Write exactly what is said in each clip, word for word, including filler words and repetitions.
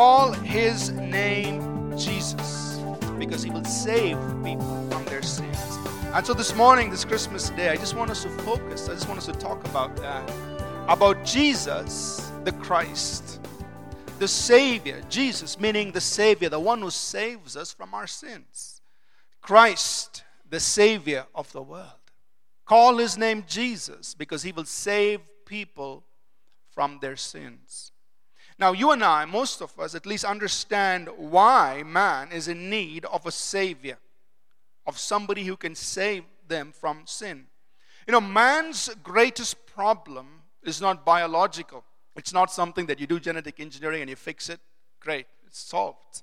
call his name Jesus, because he will save people from their sins. And so this morning, this Christmas day, I just want us to focus. I just want us to talk about that, about Jesus, the Christ, the Savior. Jesus, meaning the Savior, the one who saves us from our sins. Christ, the Savior of the world. Call his name Jesus, because he will save people from their sins. Now, you and I, most of us, at least understand why man is in need of a Savior, of somebody who can save them from sin. You know, man's greatest problem is not biological. It's not something that you do genetic engineering and you fix it. Great, it's solved.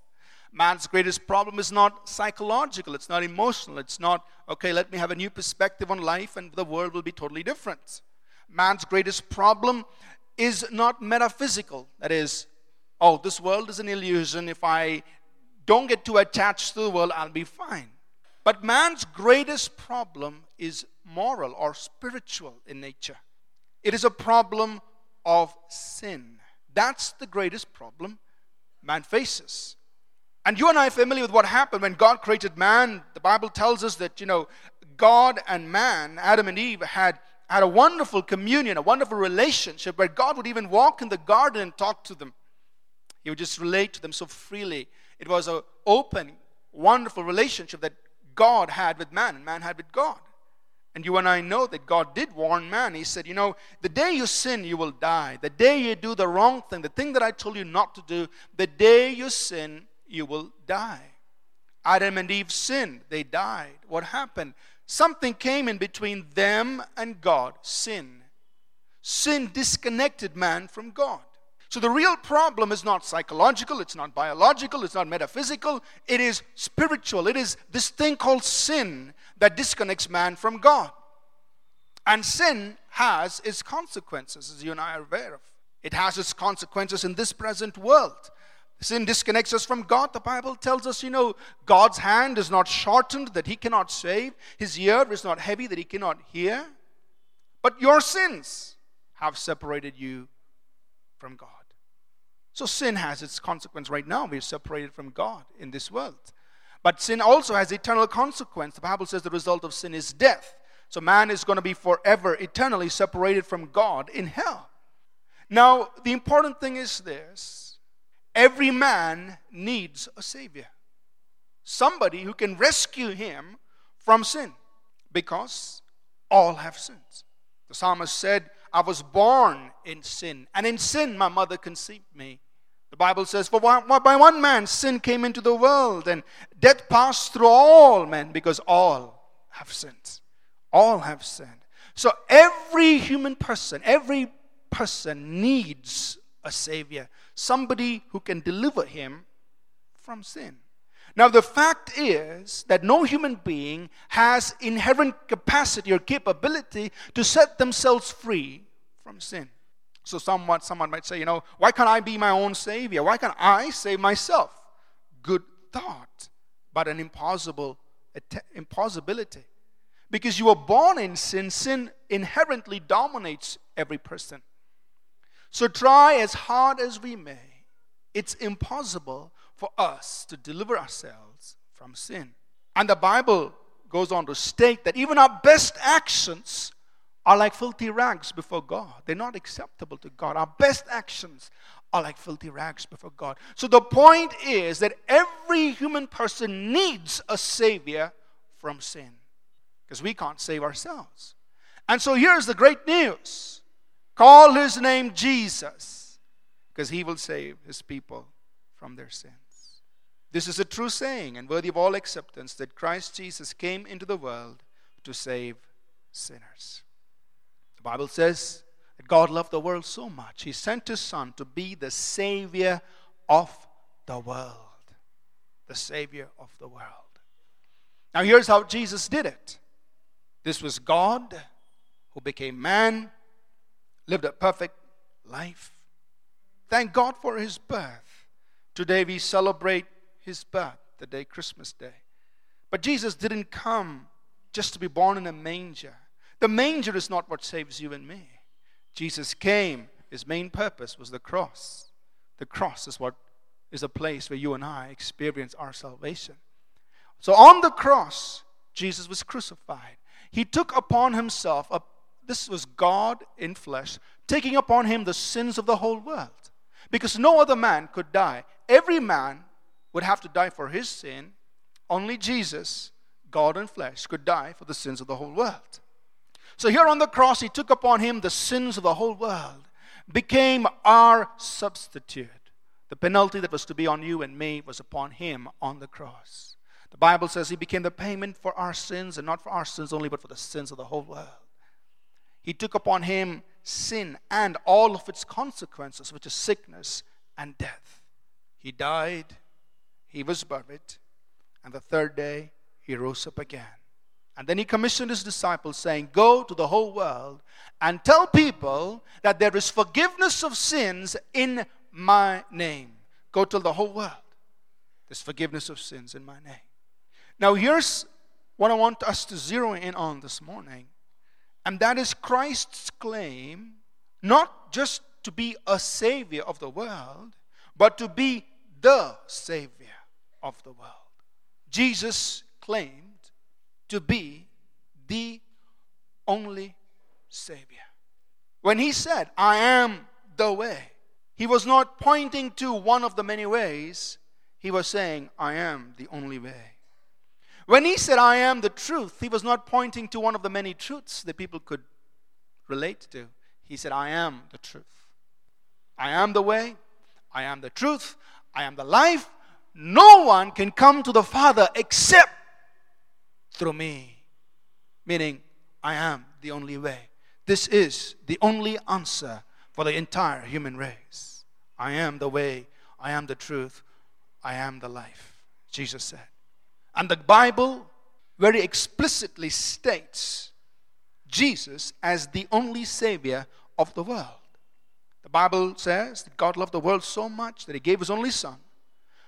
Man's greatest problem is not psychological. It's not emotional. It's not, okay, let me have a new perspective on life and the world will be totally different. Man's greatest problem is not metaphysical. That is, oh, this world is an illusion. If I don't get too attached to the world, I'll be fine. But man's greatest problem is moral or spiritual in nature. It is a problem of sin. That's the greatest problem man faces. And you and I are familiar with what happened when God created man. The Bible tells us that, you know, God and man, Adam and Eve, had, had a wonderful communion, a wonderful relationship where God would even walk in the garden and talk to them. He would just relate to them so freely. It was an open, wonderful relationship that God had with man and man had with God. And you and I know that God did warn man. He said, you know, the day you sin, you will die. The day you do the wrong thing, the thing that I told you not to do, the day you sin, you will die. Adam and Eve sinned. They died. What happened? Something came in between them and God. Sin. Sin disconnected man from God. So the real problem is not psychological, it's not biological, it's not metaphysical, it is spiritual. It is this thing called sin that disconnects man from God. And sin has its consequences, as you and I are aware of. It has its consequences in this present world. Sin disconnects us from God. The Bible tells us, you know, God's hand is not shortened that he cannot save. His ear is not heavy that he cannot hear. But your sins have separated you from God. So sin has its consequence right now. We're separated from God in this world. But sin also has eternal consequence. The Bible says the result of sin is death. So man is going to be forever, eternally separated from God in hell. Now, the important thing is this. Every man needs a Savior. Somebody who can rescue him from sin. Because all have sins. The psalmist said, I was born in sin, and in sin my mother conceived me. The Bible says, for by one man sin came into the world, and death passed through all men, because all have sinned. All have sinned. So every human person, every person needs a Savior, somebody who can deliver him from sin. Now, the fact is that no human being has inherent capacity or capability to set themselves free from sin. So someone, someone might say, you know, why can't I be my own Savior? Why can't I save myself? Good thought, but an impossible att- impossibility. Because you were born in sin, sin inherently dominates every person. So try as hard as we may, it's impossible for us to deliver ourselves from sin. And the Bible goes on to state that even our best actions are like filthy rags before God. They're not acceptable to God. Our best actions are like filthy rags before God. So the point is that every human person needs a Savior from sin, because we can't save ourselves. And so here's the great news. Call his name Jesus, because he will save his people from their sins. This is a true saying and worthy of all acceptance, that Christ Jesus came into the world to save sinners. The Bible says that God loved the world so much, he sent his Son to be the Savior of the world. The Savior of the world. Now here's how Jesus did it. This was God who became man, lived a perfect life. Thank God for his birth. Today we celebrate his birth, the day Christmas Day. But Jesus didn't come just to be born in a manger. The manger is not what saves you and me. Jesus came, his main purpose was the cross. The cross is what is a place where you and I experience our salvation. So on the cross, Jesus was crucified. He took upon himself, a, this was God in flesh, taking upon him the sins of the whole world. Because no other man could die. Every man would have to die for his sin. Only Jesus, God in flesh, could die for the sins of the whole world. So here on the cross, he took upon him the sins of the whole world, became our substitute. The penalty that was to be on you and me was upon him on the cross. The Bible says he became the payment for our sins, and not for our sins only, but for the sins of the whole world. He took upon him sin and all of its consequences, which is sickness and death. He died, he was buried, and the third day he rose up again. And then he commissioned his disciples, saying, "Go to the whole world and tell people that there is forgiveness of sins in my name." Go to the whole world. There's forgiveness of sins in my name. Now here's what I want us to zero in on this morning, and that is Christ's claim not just to be a savior of the world, but to be the savior of the world. Jesus claimed to be the only savior. When he said, "I am the way," he was not pointing to one of the many ways. He was saying, "I am the only way." When he said, "I am the truth," he was not pointing to one of the many truths that people could relate to. He said, "I am the truth. I am the way. I am the truth. I am the life. No one can come to the Father except through me." Meaning, I am the only way. This is the only answer for the entire human race. I am the way. I am the truth. I am the life, Jesus said. And the Bible very explicitly states Jesus as the only Savior of the world. The Bible says that God loved the world so much that He gave His only Son,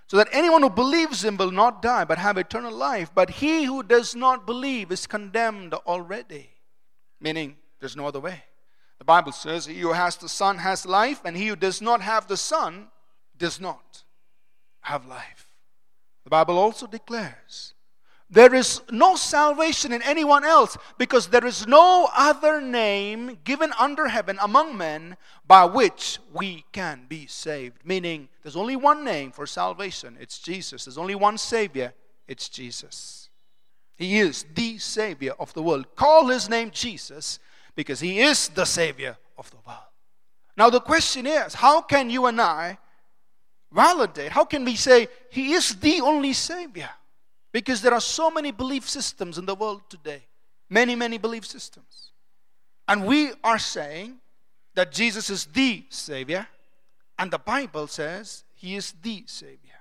so that anyone who believes Him will not die but have eternal life. But he who does not believe is condemned already. Meaning, there's no other way. The Bible says, "He who has the Son has life, and he who does not have the Son does not have life." The Bible also declares there is no salvation in anyone else, because there is no other name given under heaven among men by which we can be saved. Meaning, there's only one name for salvation. It's Jesus. There's only one Savior. It's Jesus. He is the Savior of the world. Call His name Jesus, because He is the Savior of the world. Now the question is, how can you and I validate? How can we say He is the only Savior? Because there are so many belief systems in the world today. Many, many belief systems. And we are saying that Jesus is the Savior, and the Bible says He is the Savior.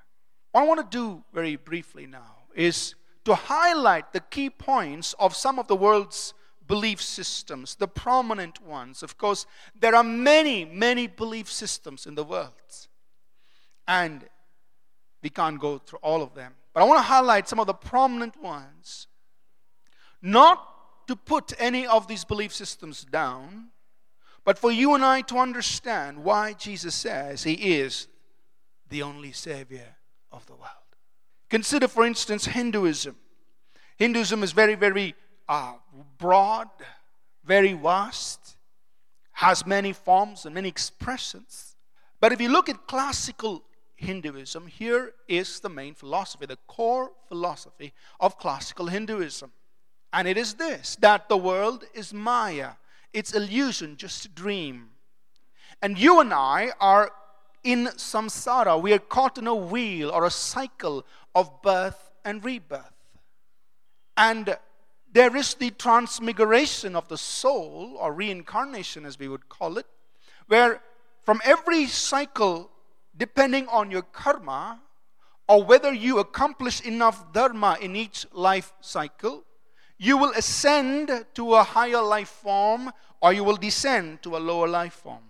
What I want to do very briefly now is to highlight the key points of some of the world's belief systems, the prominent ones. Of course, there are many, many belief systems in the world, and we can't go through all of them. But I want to highlight some of the prominent ones. Not to put any of these belief systems down, but for you and I to understand why Jesus says He is the only Savior of the world. Consider, for instance, Hinduism. Hinduism is very, very uh, broad, very vast, has many forms and many expressions. But if you look at classical Hinduism, here is the main philosophy, the core philosophy of classical Hinduism. And it is this, that the world is Maya. It's illusion, just a dream. And you and I are in samsara. We are caught in a wheel or a cycle of birth and rebirth. And there is the transmigration of the soul, or reincarnation as we would call it, where from every cycle, depending on your karma, or whether you accomplish enough dharma in each life cycle, you will ascend to a higher life form, or you will descend to a lower life form.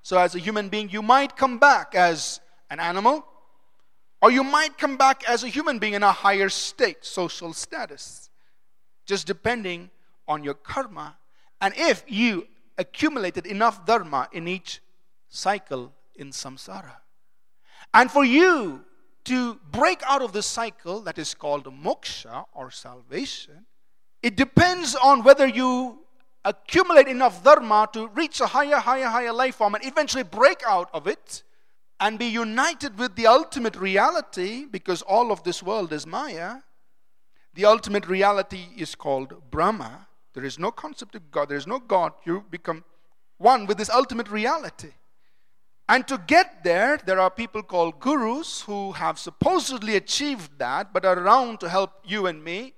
So as a human being, you might come back as an animal, or you might come back as a human being in a higher state, social status, just depending on your karma. And if you accumulated enough dharma in each cycle in samsara. And for you to break out of this cycle that is called moksha or salvation, it depends on whether you accumulate enough dharma to reach a higher, higher, higher life form and eventually break out of it and be united with the ultimate reality, because all of this world is Maya. The ultimate reality is called Brahma. There is no concept of God. There is no God. You become one with this ultimate reality. And to get there, there are people called gurus who have supposedly achieved that, but are around to help you and me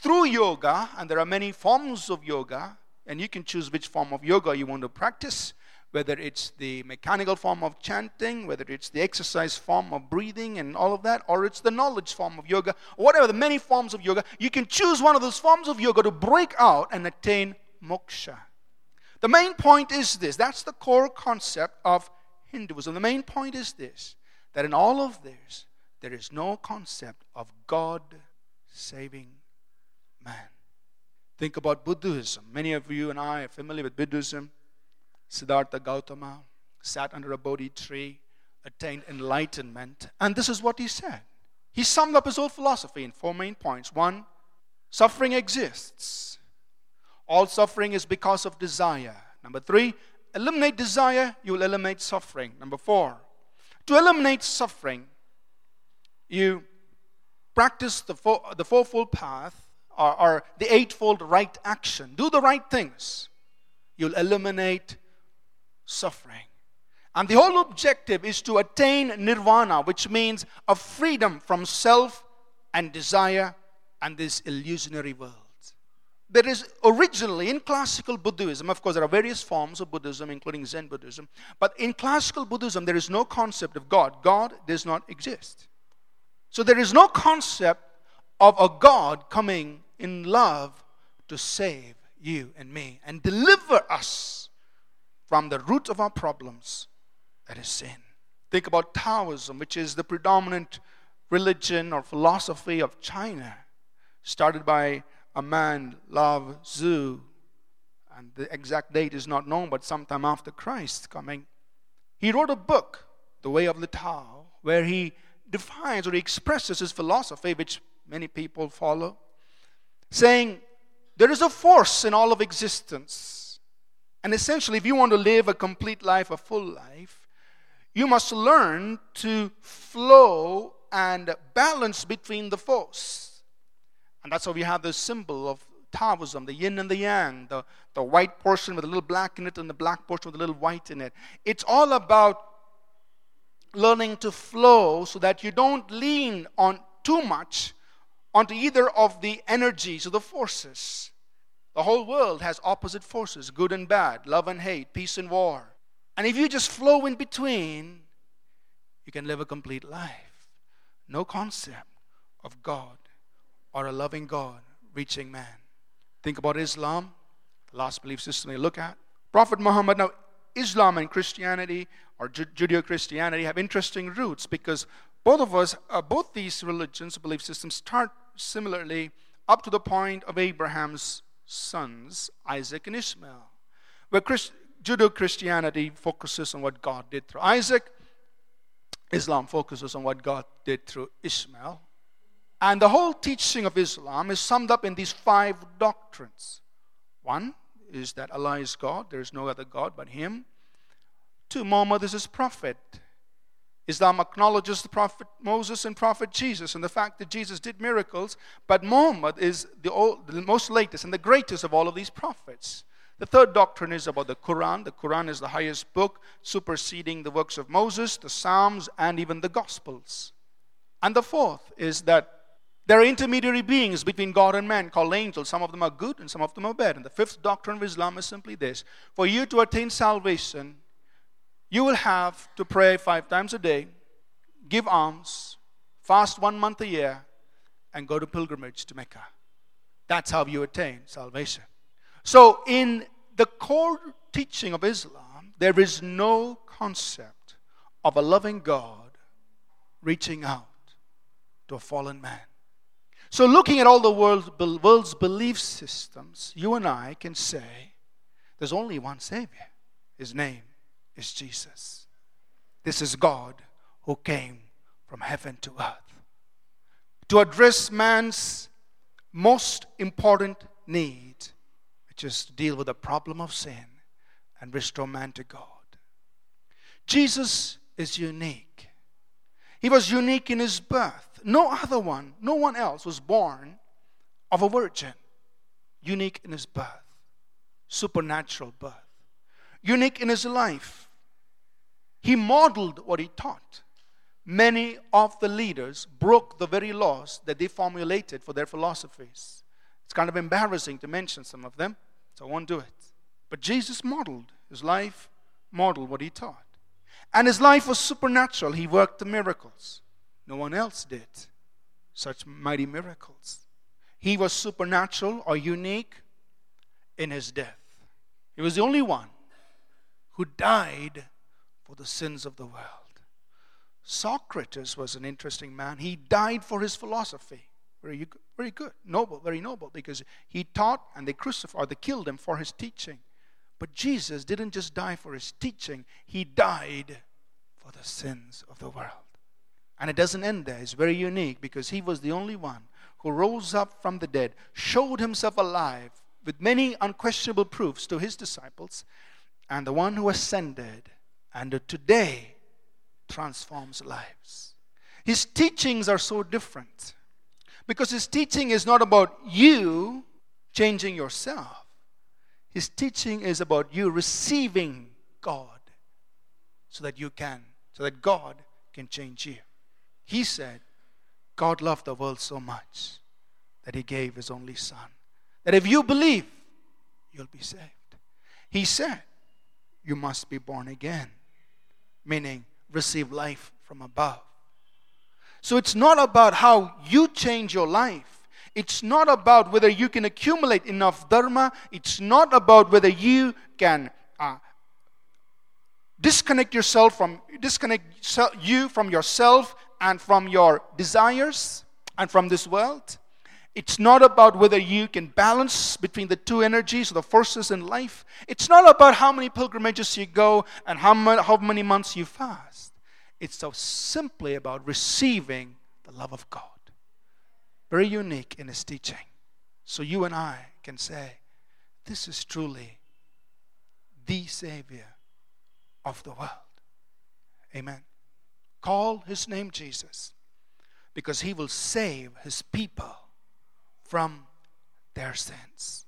through yoga. And there are many forms of yoga, and you can choose which form of yoga you want to practice, whether it's the mechanical form of chanting, whether it's the exercise form of breathing and all of that, or it's the knowledge form of yoga, whatever the many forms of yoga. You can choose one of those forms of yoga to break out and attain moksha. The main point is this. That's the core concept of Hinduism. The main point is this, that in all of this, there is no concept of God saving man. Think about Buddhism. Many of you and I are familiar with Buddhism. Siddhartha Gautama sat under a Bodhi tree, attained enlightenment, and this is what he said. He summed up his whole philosophy in four main points. One, suffering exists. All suffering is because of desire. Number three, eliminate desire, you will eliminate suffering. Number four, to eliminate suffering, you practice the, four, the fourfold path or, or the eightfold right action. Do the right things. You'll eliminate suffering. And the whole objective is to attain nirvana, which means a freedom from self and desire and this illusionary world. There is originally in classical Buddhism, of course there are various forms of Buddhism including Zen Buddhism, but in classical Buddhism there is no concept of God. God does not exist. So there is no concept of a God coming in love to save you and me and deliver us from the root of our problems, that is sin. Think about Taoism, which is the predominant religion or philosophy of China, started by a man, Lao Tzu, and the exact date is not known, but sometime after Christ's coming. He wrote a book, The Way of the Tao, where he defines or he expresses his philosophy, which many people follow, saying there is a force in all of existence. And essentially, if you want to live a complete life, a full life, you must learn to flow and balance between the force. And that's why we have this symbol of Taoism, the yin and the yang, the, the white portion with a little black in it and the black portion with a little white in it. It's all about learning to flow so that you don't lean on too much onto either of the energies or the forces. The whole world has opposite forces, good and bad, love and hate, peace and war. And if you just flow in between, you can live a complete life. No concept of God or a loving God reaching man. Think about Islam, the last belief system they look at. Prophet Muhammad. Now, Islam and Christianity or Ju- Judeo-Christianity have interesting roots because both of us, uh, both these religions, belief systems start similarly up to the point of Abraham's sons, Isaac and Ishmael, where Christ, Judeo-Christianity focuses on what God did through Isaac. Islam focuses on what God did through Ishmael. And the whole teaching of Islam is summed up in these five doctrines. One is that Allah is God, there is no other God but Him. Two, Muhammad is His prophet. Islam acknowledges the Prophet Moses and Prophet Jesus and the fact that Jesus did miracles, but Muhammad is the, old, the most latest and the greatest of all of these prophets. The third doctrine is about the Quran. The Quran is the highest book, superseding the works of Moses, the Psalms, and even the Gospels. And the fourth is that there are intermediary beings between God and man called angels. Some of them are good and some of them are bad. And the fifth doctrine of Islam is simply this: for you to attain salvation, you will have to pray five times a day, give alms, fast one month a year, and go to pilgrimage to Mecca. That's how you attain salvation. So in the core teaching of Islam, there is no concept of a loving God reaching out to a fallen man. So looking at all the world's belief systems, you and I can say there's only one Savior. His name is Jesus. This is God who came from heaven to earth to address man's most important need, which is to deal with the problem of sin and restore man to God. Jesus is unique. He was unique in his birth. No other one, no one else was born of a virgin. Unique in his birth. Supernatural birth. Unique in his life. He modeled what he taught. Many of the leaders broke the very laws that they formulated for their philosophies. It's kind of embarrassing to mention some of them, so I won't do it. But Jesus modeled. His life modeled what he taught. And his life was supernatural. He worked the miracles. No one else did such mighty miracles. He was supernatural or unique in his death. He was the only one who died for the sins of the world. Socrates was an interesting man. He died for his philosophy. Very, very good. Noble, very noble, because he taught and they crucified, or they killed him for his teaching. But Jesus didn't just die for his teaching. He died for the sins of the world. And it doesn't end there. It's very unique because he was the only one who rose up from the dead, showed himself alive with many unquestionable proofs to his disciples, and the one who ascended and today transforms lives. His teachings are so different because his teaching is not about you changing yourself. His teaching is about you receiving God so that you can, so that God can change you. He said, God loved the world so much that he gave his only son, that if you believe, you'll be saved. He said, you must be born again, meaning receive life from above. So it's not about how you change your life. It's not about whether you can accumulate enough dharma. It's not about whether you can uh, disconnect yourself from disconnect so, you from yourself and from your desires and from this world. It's not about whether you can balance between the two energies, the forces in life. It's not about how many pilgrimages you go and how many, how many months you fast. It's so simply about receiving the love of God. Very unique in his teaching. So you and I can say, this is truly the Savior of the world. Amen. Call his name Jesus, because he will save his people from their sins.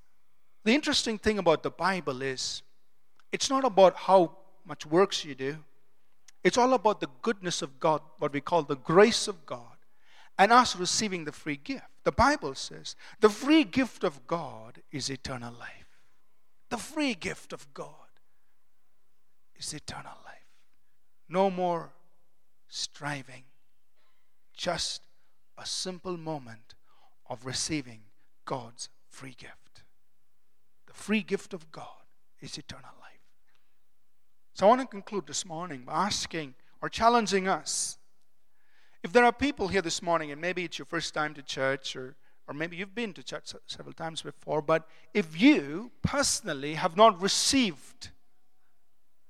The interesting thing about the Bible is, it's not about how much works you do. It's all about the goodness of God, what we call the grace of God, and us receiving the free gift. The Bible says the free gift of God is eternal life. The free gift of God is eternal life. No more striving. Just a simple moment of receiving God's free gift. The free gift of God is eternal life. So I want to conclude this morning by asking or challenging us. If there are people here this morning, and maybe it's your first time to church, or, or maybe you've been to church several times before, but if you personally have not received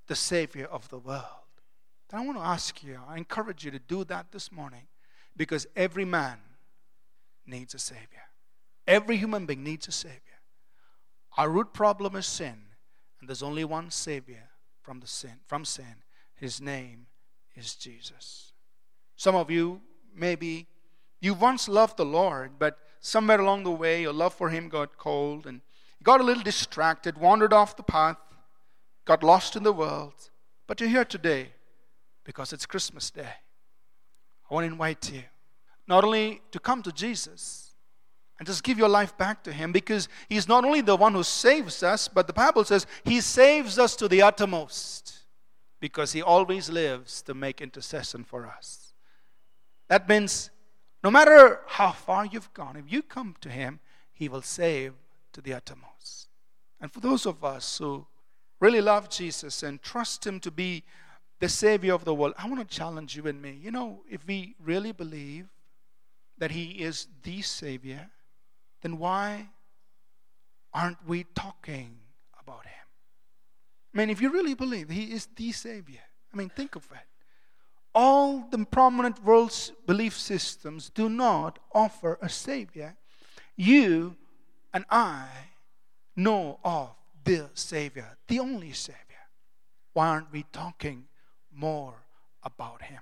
the Savior of the world, then I want to ask you, I encourage you to do that this morning, because every man needs a Savior. Every human being needs a Savior. Our root problem is sin, and there's only one Savior from the sin, from sin. His name is Jesus. Some of you, maybe, you once loved the Lord, but somewhere along the way, your love for Him got cold and you got a little distracted, wandered off the path, got lost in the world. But you're here today because it's Christmas Day. I want to invite you not only to come to Jesus and just give your life back to Him, because He's not only the one who saves us, but the Bible says He saves us to the uttermost because He always lives to make intercession for us. That means no matter how far you've gone, if you come to Him, He will save to the uttermost. And for those of us who really love Jesus and trust Him to be the Savior of the world, I want to challenge you and me. You know, if we really believe that He is the Savior, then why aren't we talking about Him? I mean, if you really believe He is the Savior, I mean, think of it. all the prominent world's belief systems do not offer a Savior. You and I know of the Savior, the only Savior. Why aren't we talking more about Him?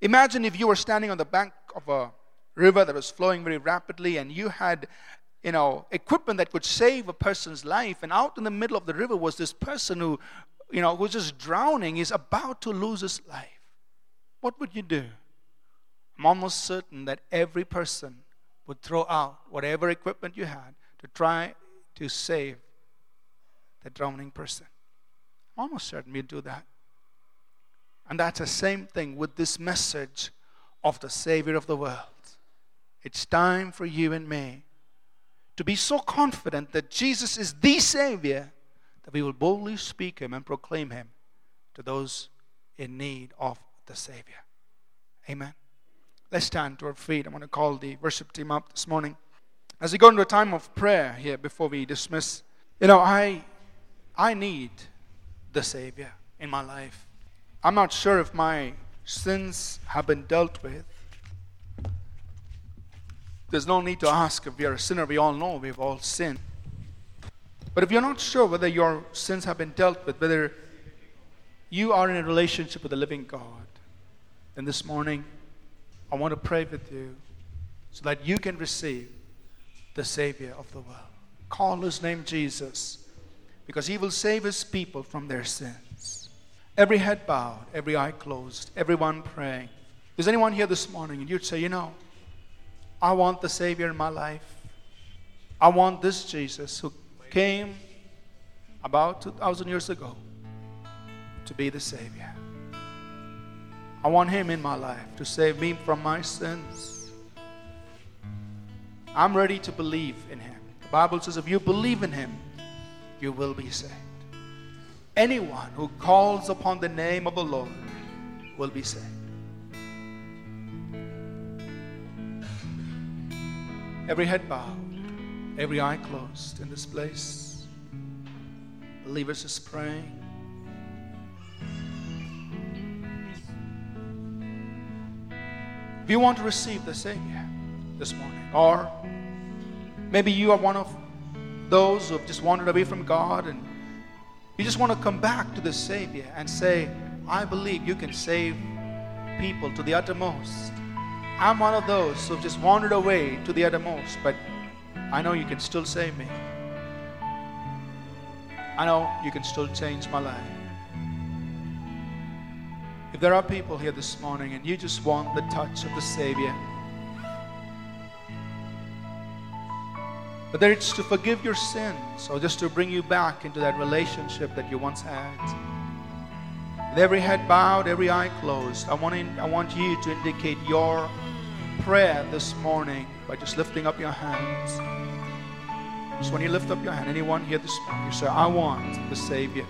Imagine if you were standing on the bank of a river that was flowing very rapidly, and you had, you know, equipment that could save a person's life, and out in the middle of the river was this person who, you know, who's just drowning, is about to lose his life. What would you do? I'm almost certain that every person would throw out whatever equipment you had to try to save the drowning person. I'm almost certain we'd do that. And that's the same thing with this message of the Savior of the world. It's time for you and me to be so confident that Jesus is the Savior that we will boldly speak Him and proclaim Him to those in need of the Savior. Amen. Let's stand to our feet. I'm going to call the worship team up this morning. As we go into a time of prayer here before we dismiss, you know, I, I need the Savior in my life. I'm not sure if my sins have been dealt with. There's no need to ask if we are a sinner. We all know we've all sinned. But if you're not sure whether your sins have been dealt with, whether you are in a relationship with the living God, then this morning I want to pray with you so that you can receive the Savior of the world. Call His name Jesus, because He will save His people from their sins. Every head bowed, every eye closed, everyone praying. If there's anyone here this morning and you'd say, you know, I want the Savior in my life. I want this Jesus who came about two thousand years ago to be the Savior. I want Him in my life to save me from my sins. I'm ready to believe in Him. The Bible says if you believe in Him, you will be saved. Anyone who calls upon the name of the Lord will be saved. Every head bowed, every eye closed in this place. Believers is praying. If you want to receive the Savior this morning, or maybe you are one of those who have just wandered away from God and you just want to come back to the Savior and say, I believe you can save people to the uttermost. I'm one of those who have just wandered away to the uttermost, but I know you can still save me. I know you can still change my life. If there are people here this morning and you just want the touch of the Savior, whether it's to forgive your sins or just to bring you back into that relationship that you once had. With every head bowed, every eye closed, I want, in, I want you to indicate your prayer this morning by just lifting up your hands. Just when you lift up your hand, anyone here this morning, you say, I want the Savior.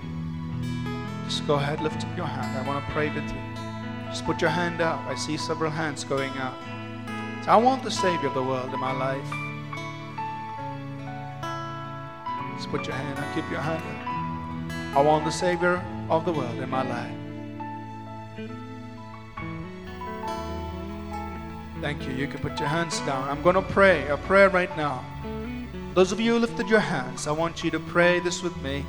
Just go ahead, lift up your hand. I want to pray with you. Just put your hand up. I see several hands going up. So I want the Savior of the world in my life. Just put your hand up. Keep your hand up. I want the Savior of the world in my life. Thank you. You can put your hands down. I'm going to pray a prayer right now. Those of you who lifted your hands, I want you to pray this with me.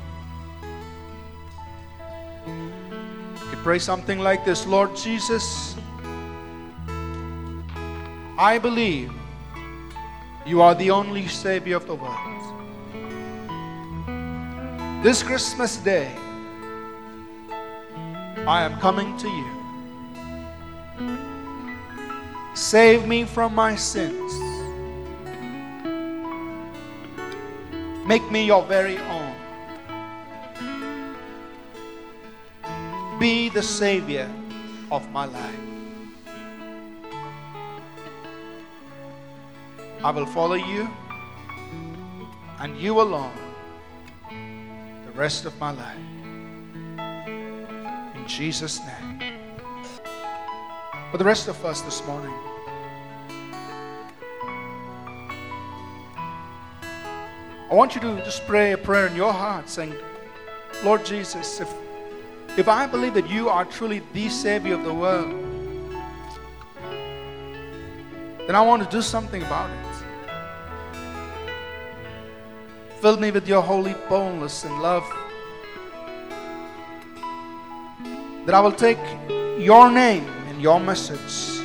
You can pray something like this. Lord Jesus, I believe you are the only Savior of the world. This Christmas day, I am coming to you. Save me from my sins. Make me your very own. Be the Savior of my life. I will follow you and you alone rest of my life. In Jesus' name. For the rest of us this morning, I want you to just pray a prayer in your heart saying, Lord Jesus, if, if I believe that you are truly the Savior of the world, then I want to do something about it. Fill me with your holy boldness and love, that I will take your name and your message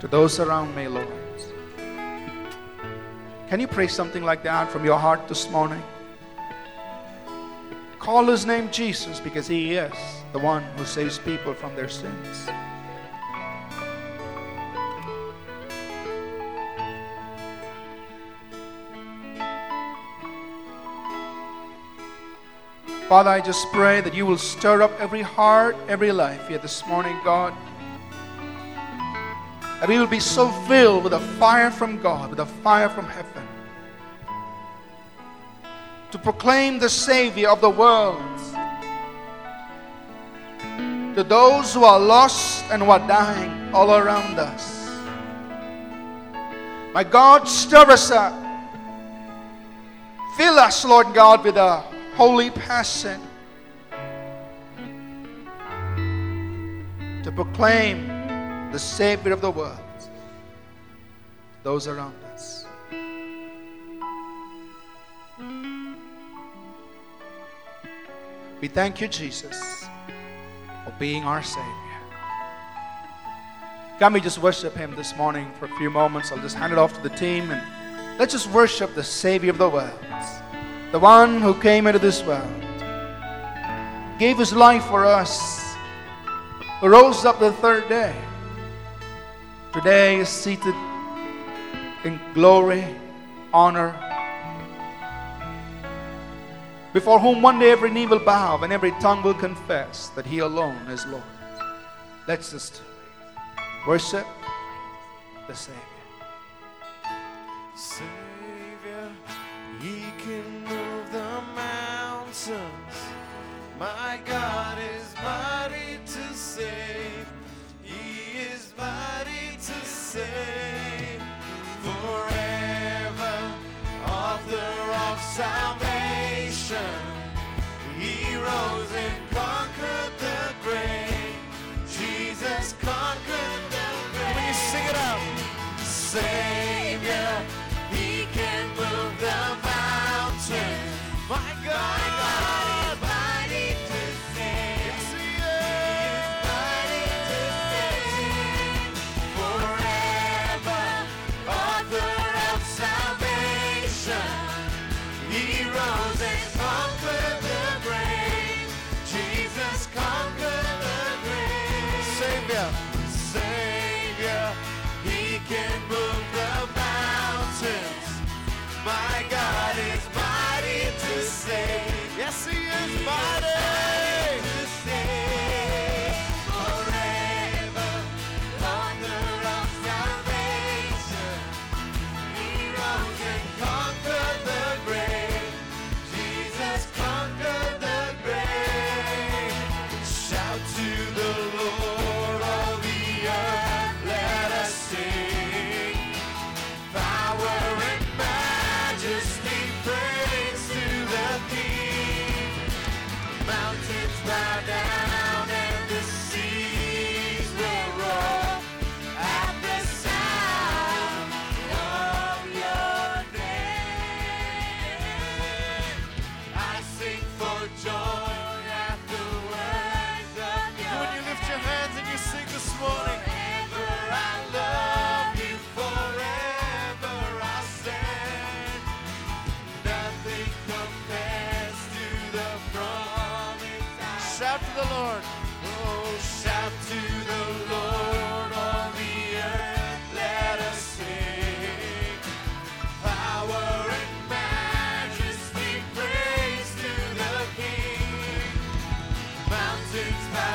to those around me, Lord. Can you pray something like that from your heart this morning? Call his name Jesus, because he is the one who saves people from their sins. Father, I just pray that you will stir up every heart, every life here this morning, God. That we will be so filled with a fire from God, with a fire from heaven, to proclaim the Savior of the world to those who are lost and who are dying all around us. My God, stir us up. Fill us, Lord God, with a holy passion to proclaim the Savior of the world to those around us. We thank you, Jesus, for being our Savior. Can we just worship him this morning for a few moments? I'll just hand it off to the team, and let's just worship the Savior of the world, the one who came into this world, gave his life for us, who rose up the third day, today is seated in glory, honor, before whom one day every knee will bow and every tongue will confess that he alone is Lord. Let's just worship the Savior. Savior, he can move the mountains. My God is mighty to save. He is mighty to save. Forever, author of salvation. He rose and conquered the grave. Jesus conquered the grave. When you sing it out, Savior, he can move the mountain. My God, my God is mighty to save. Yes, he is. He is mighty to save. Forever, author of salvation. He rose and it's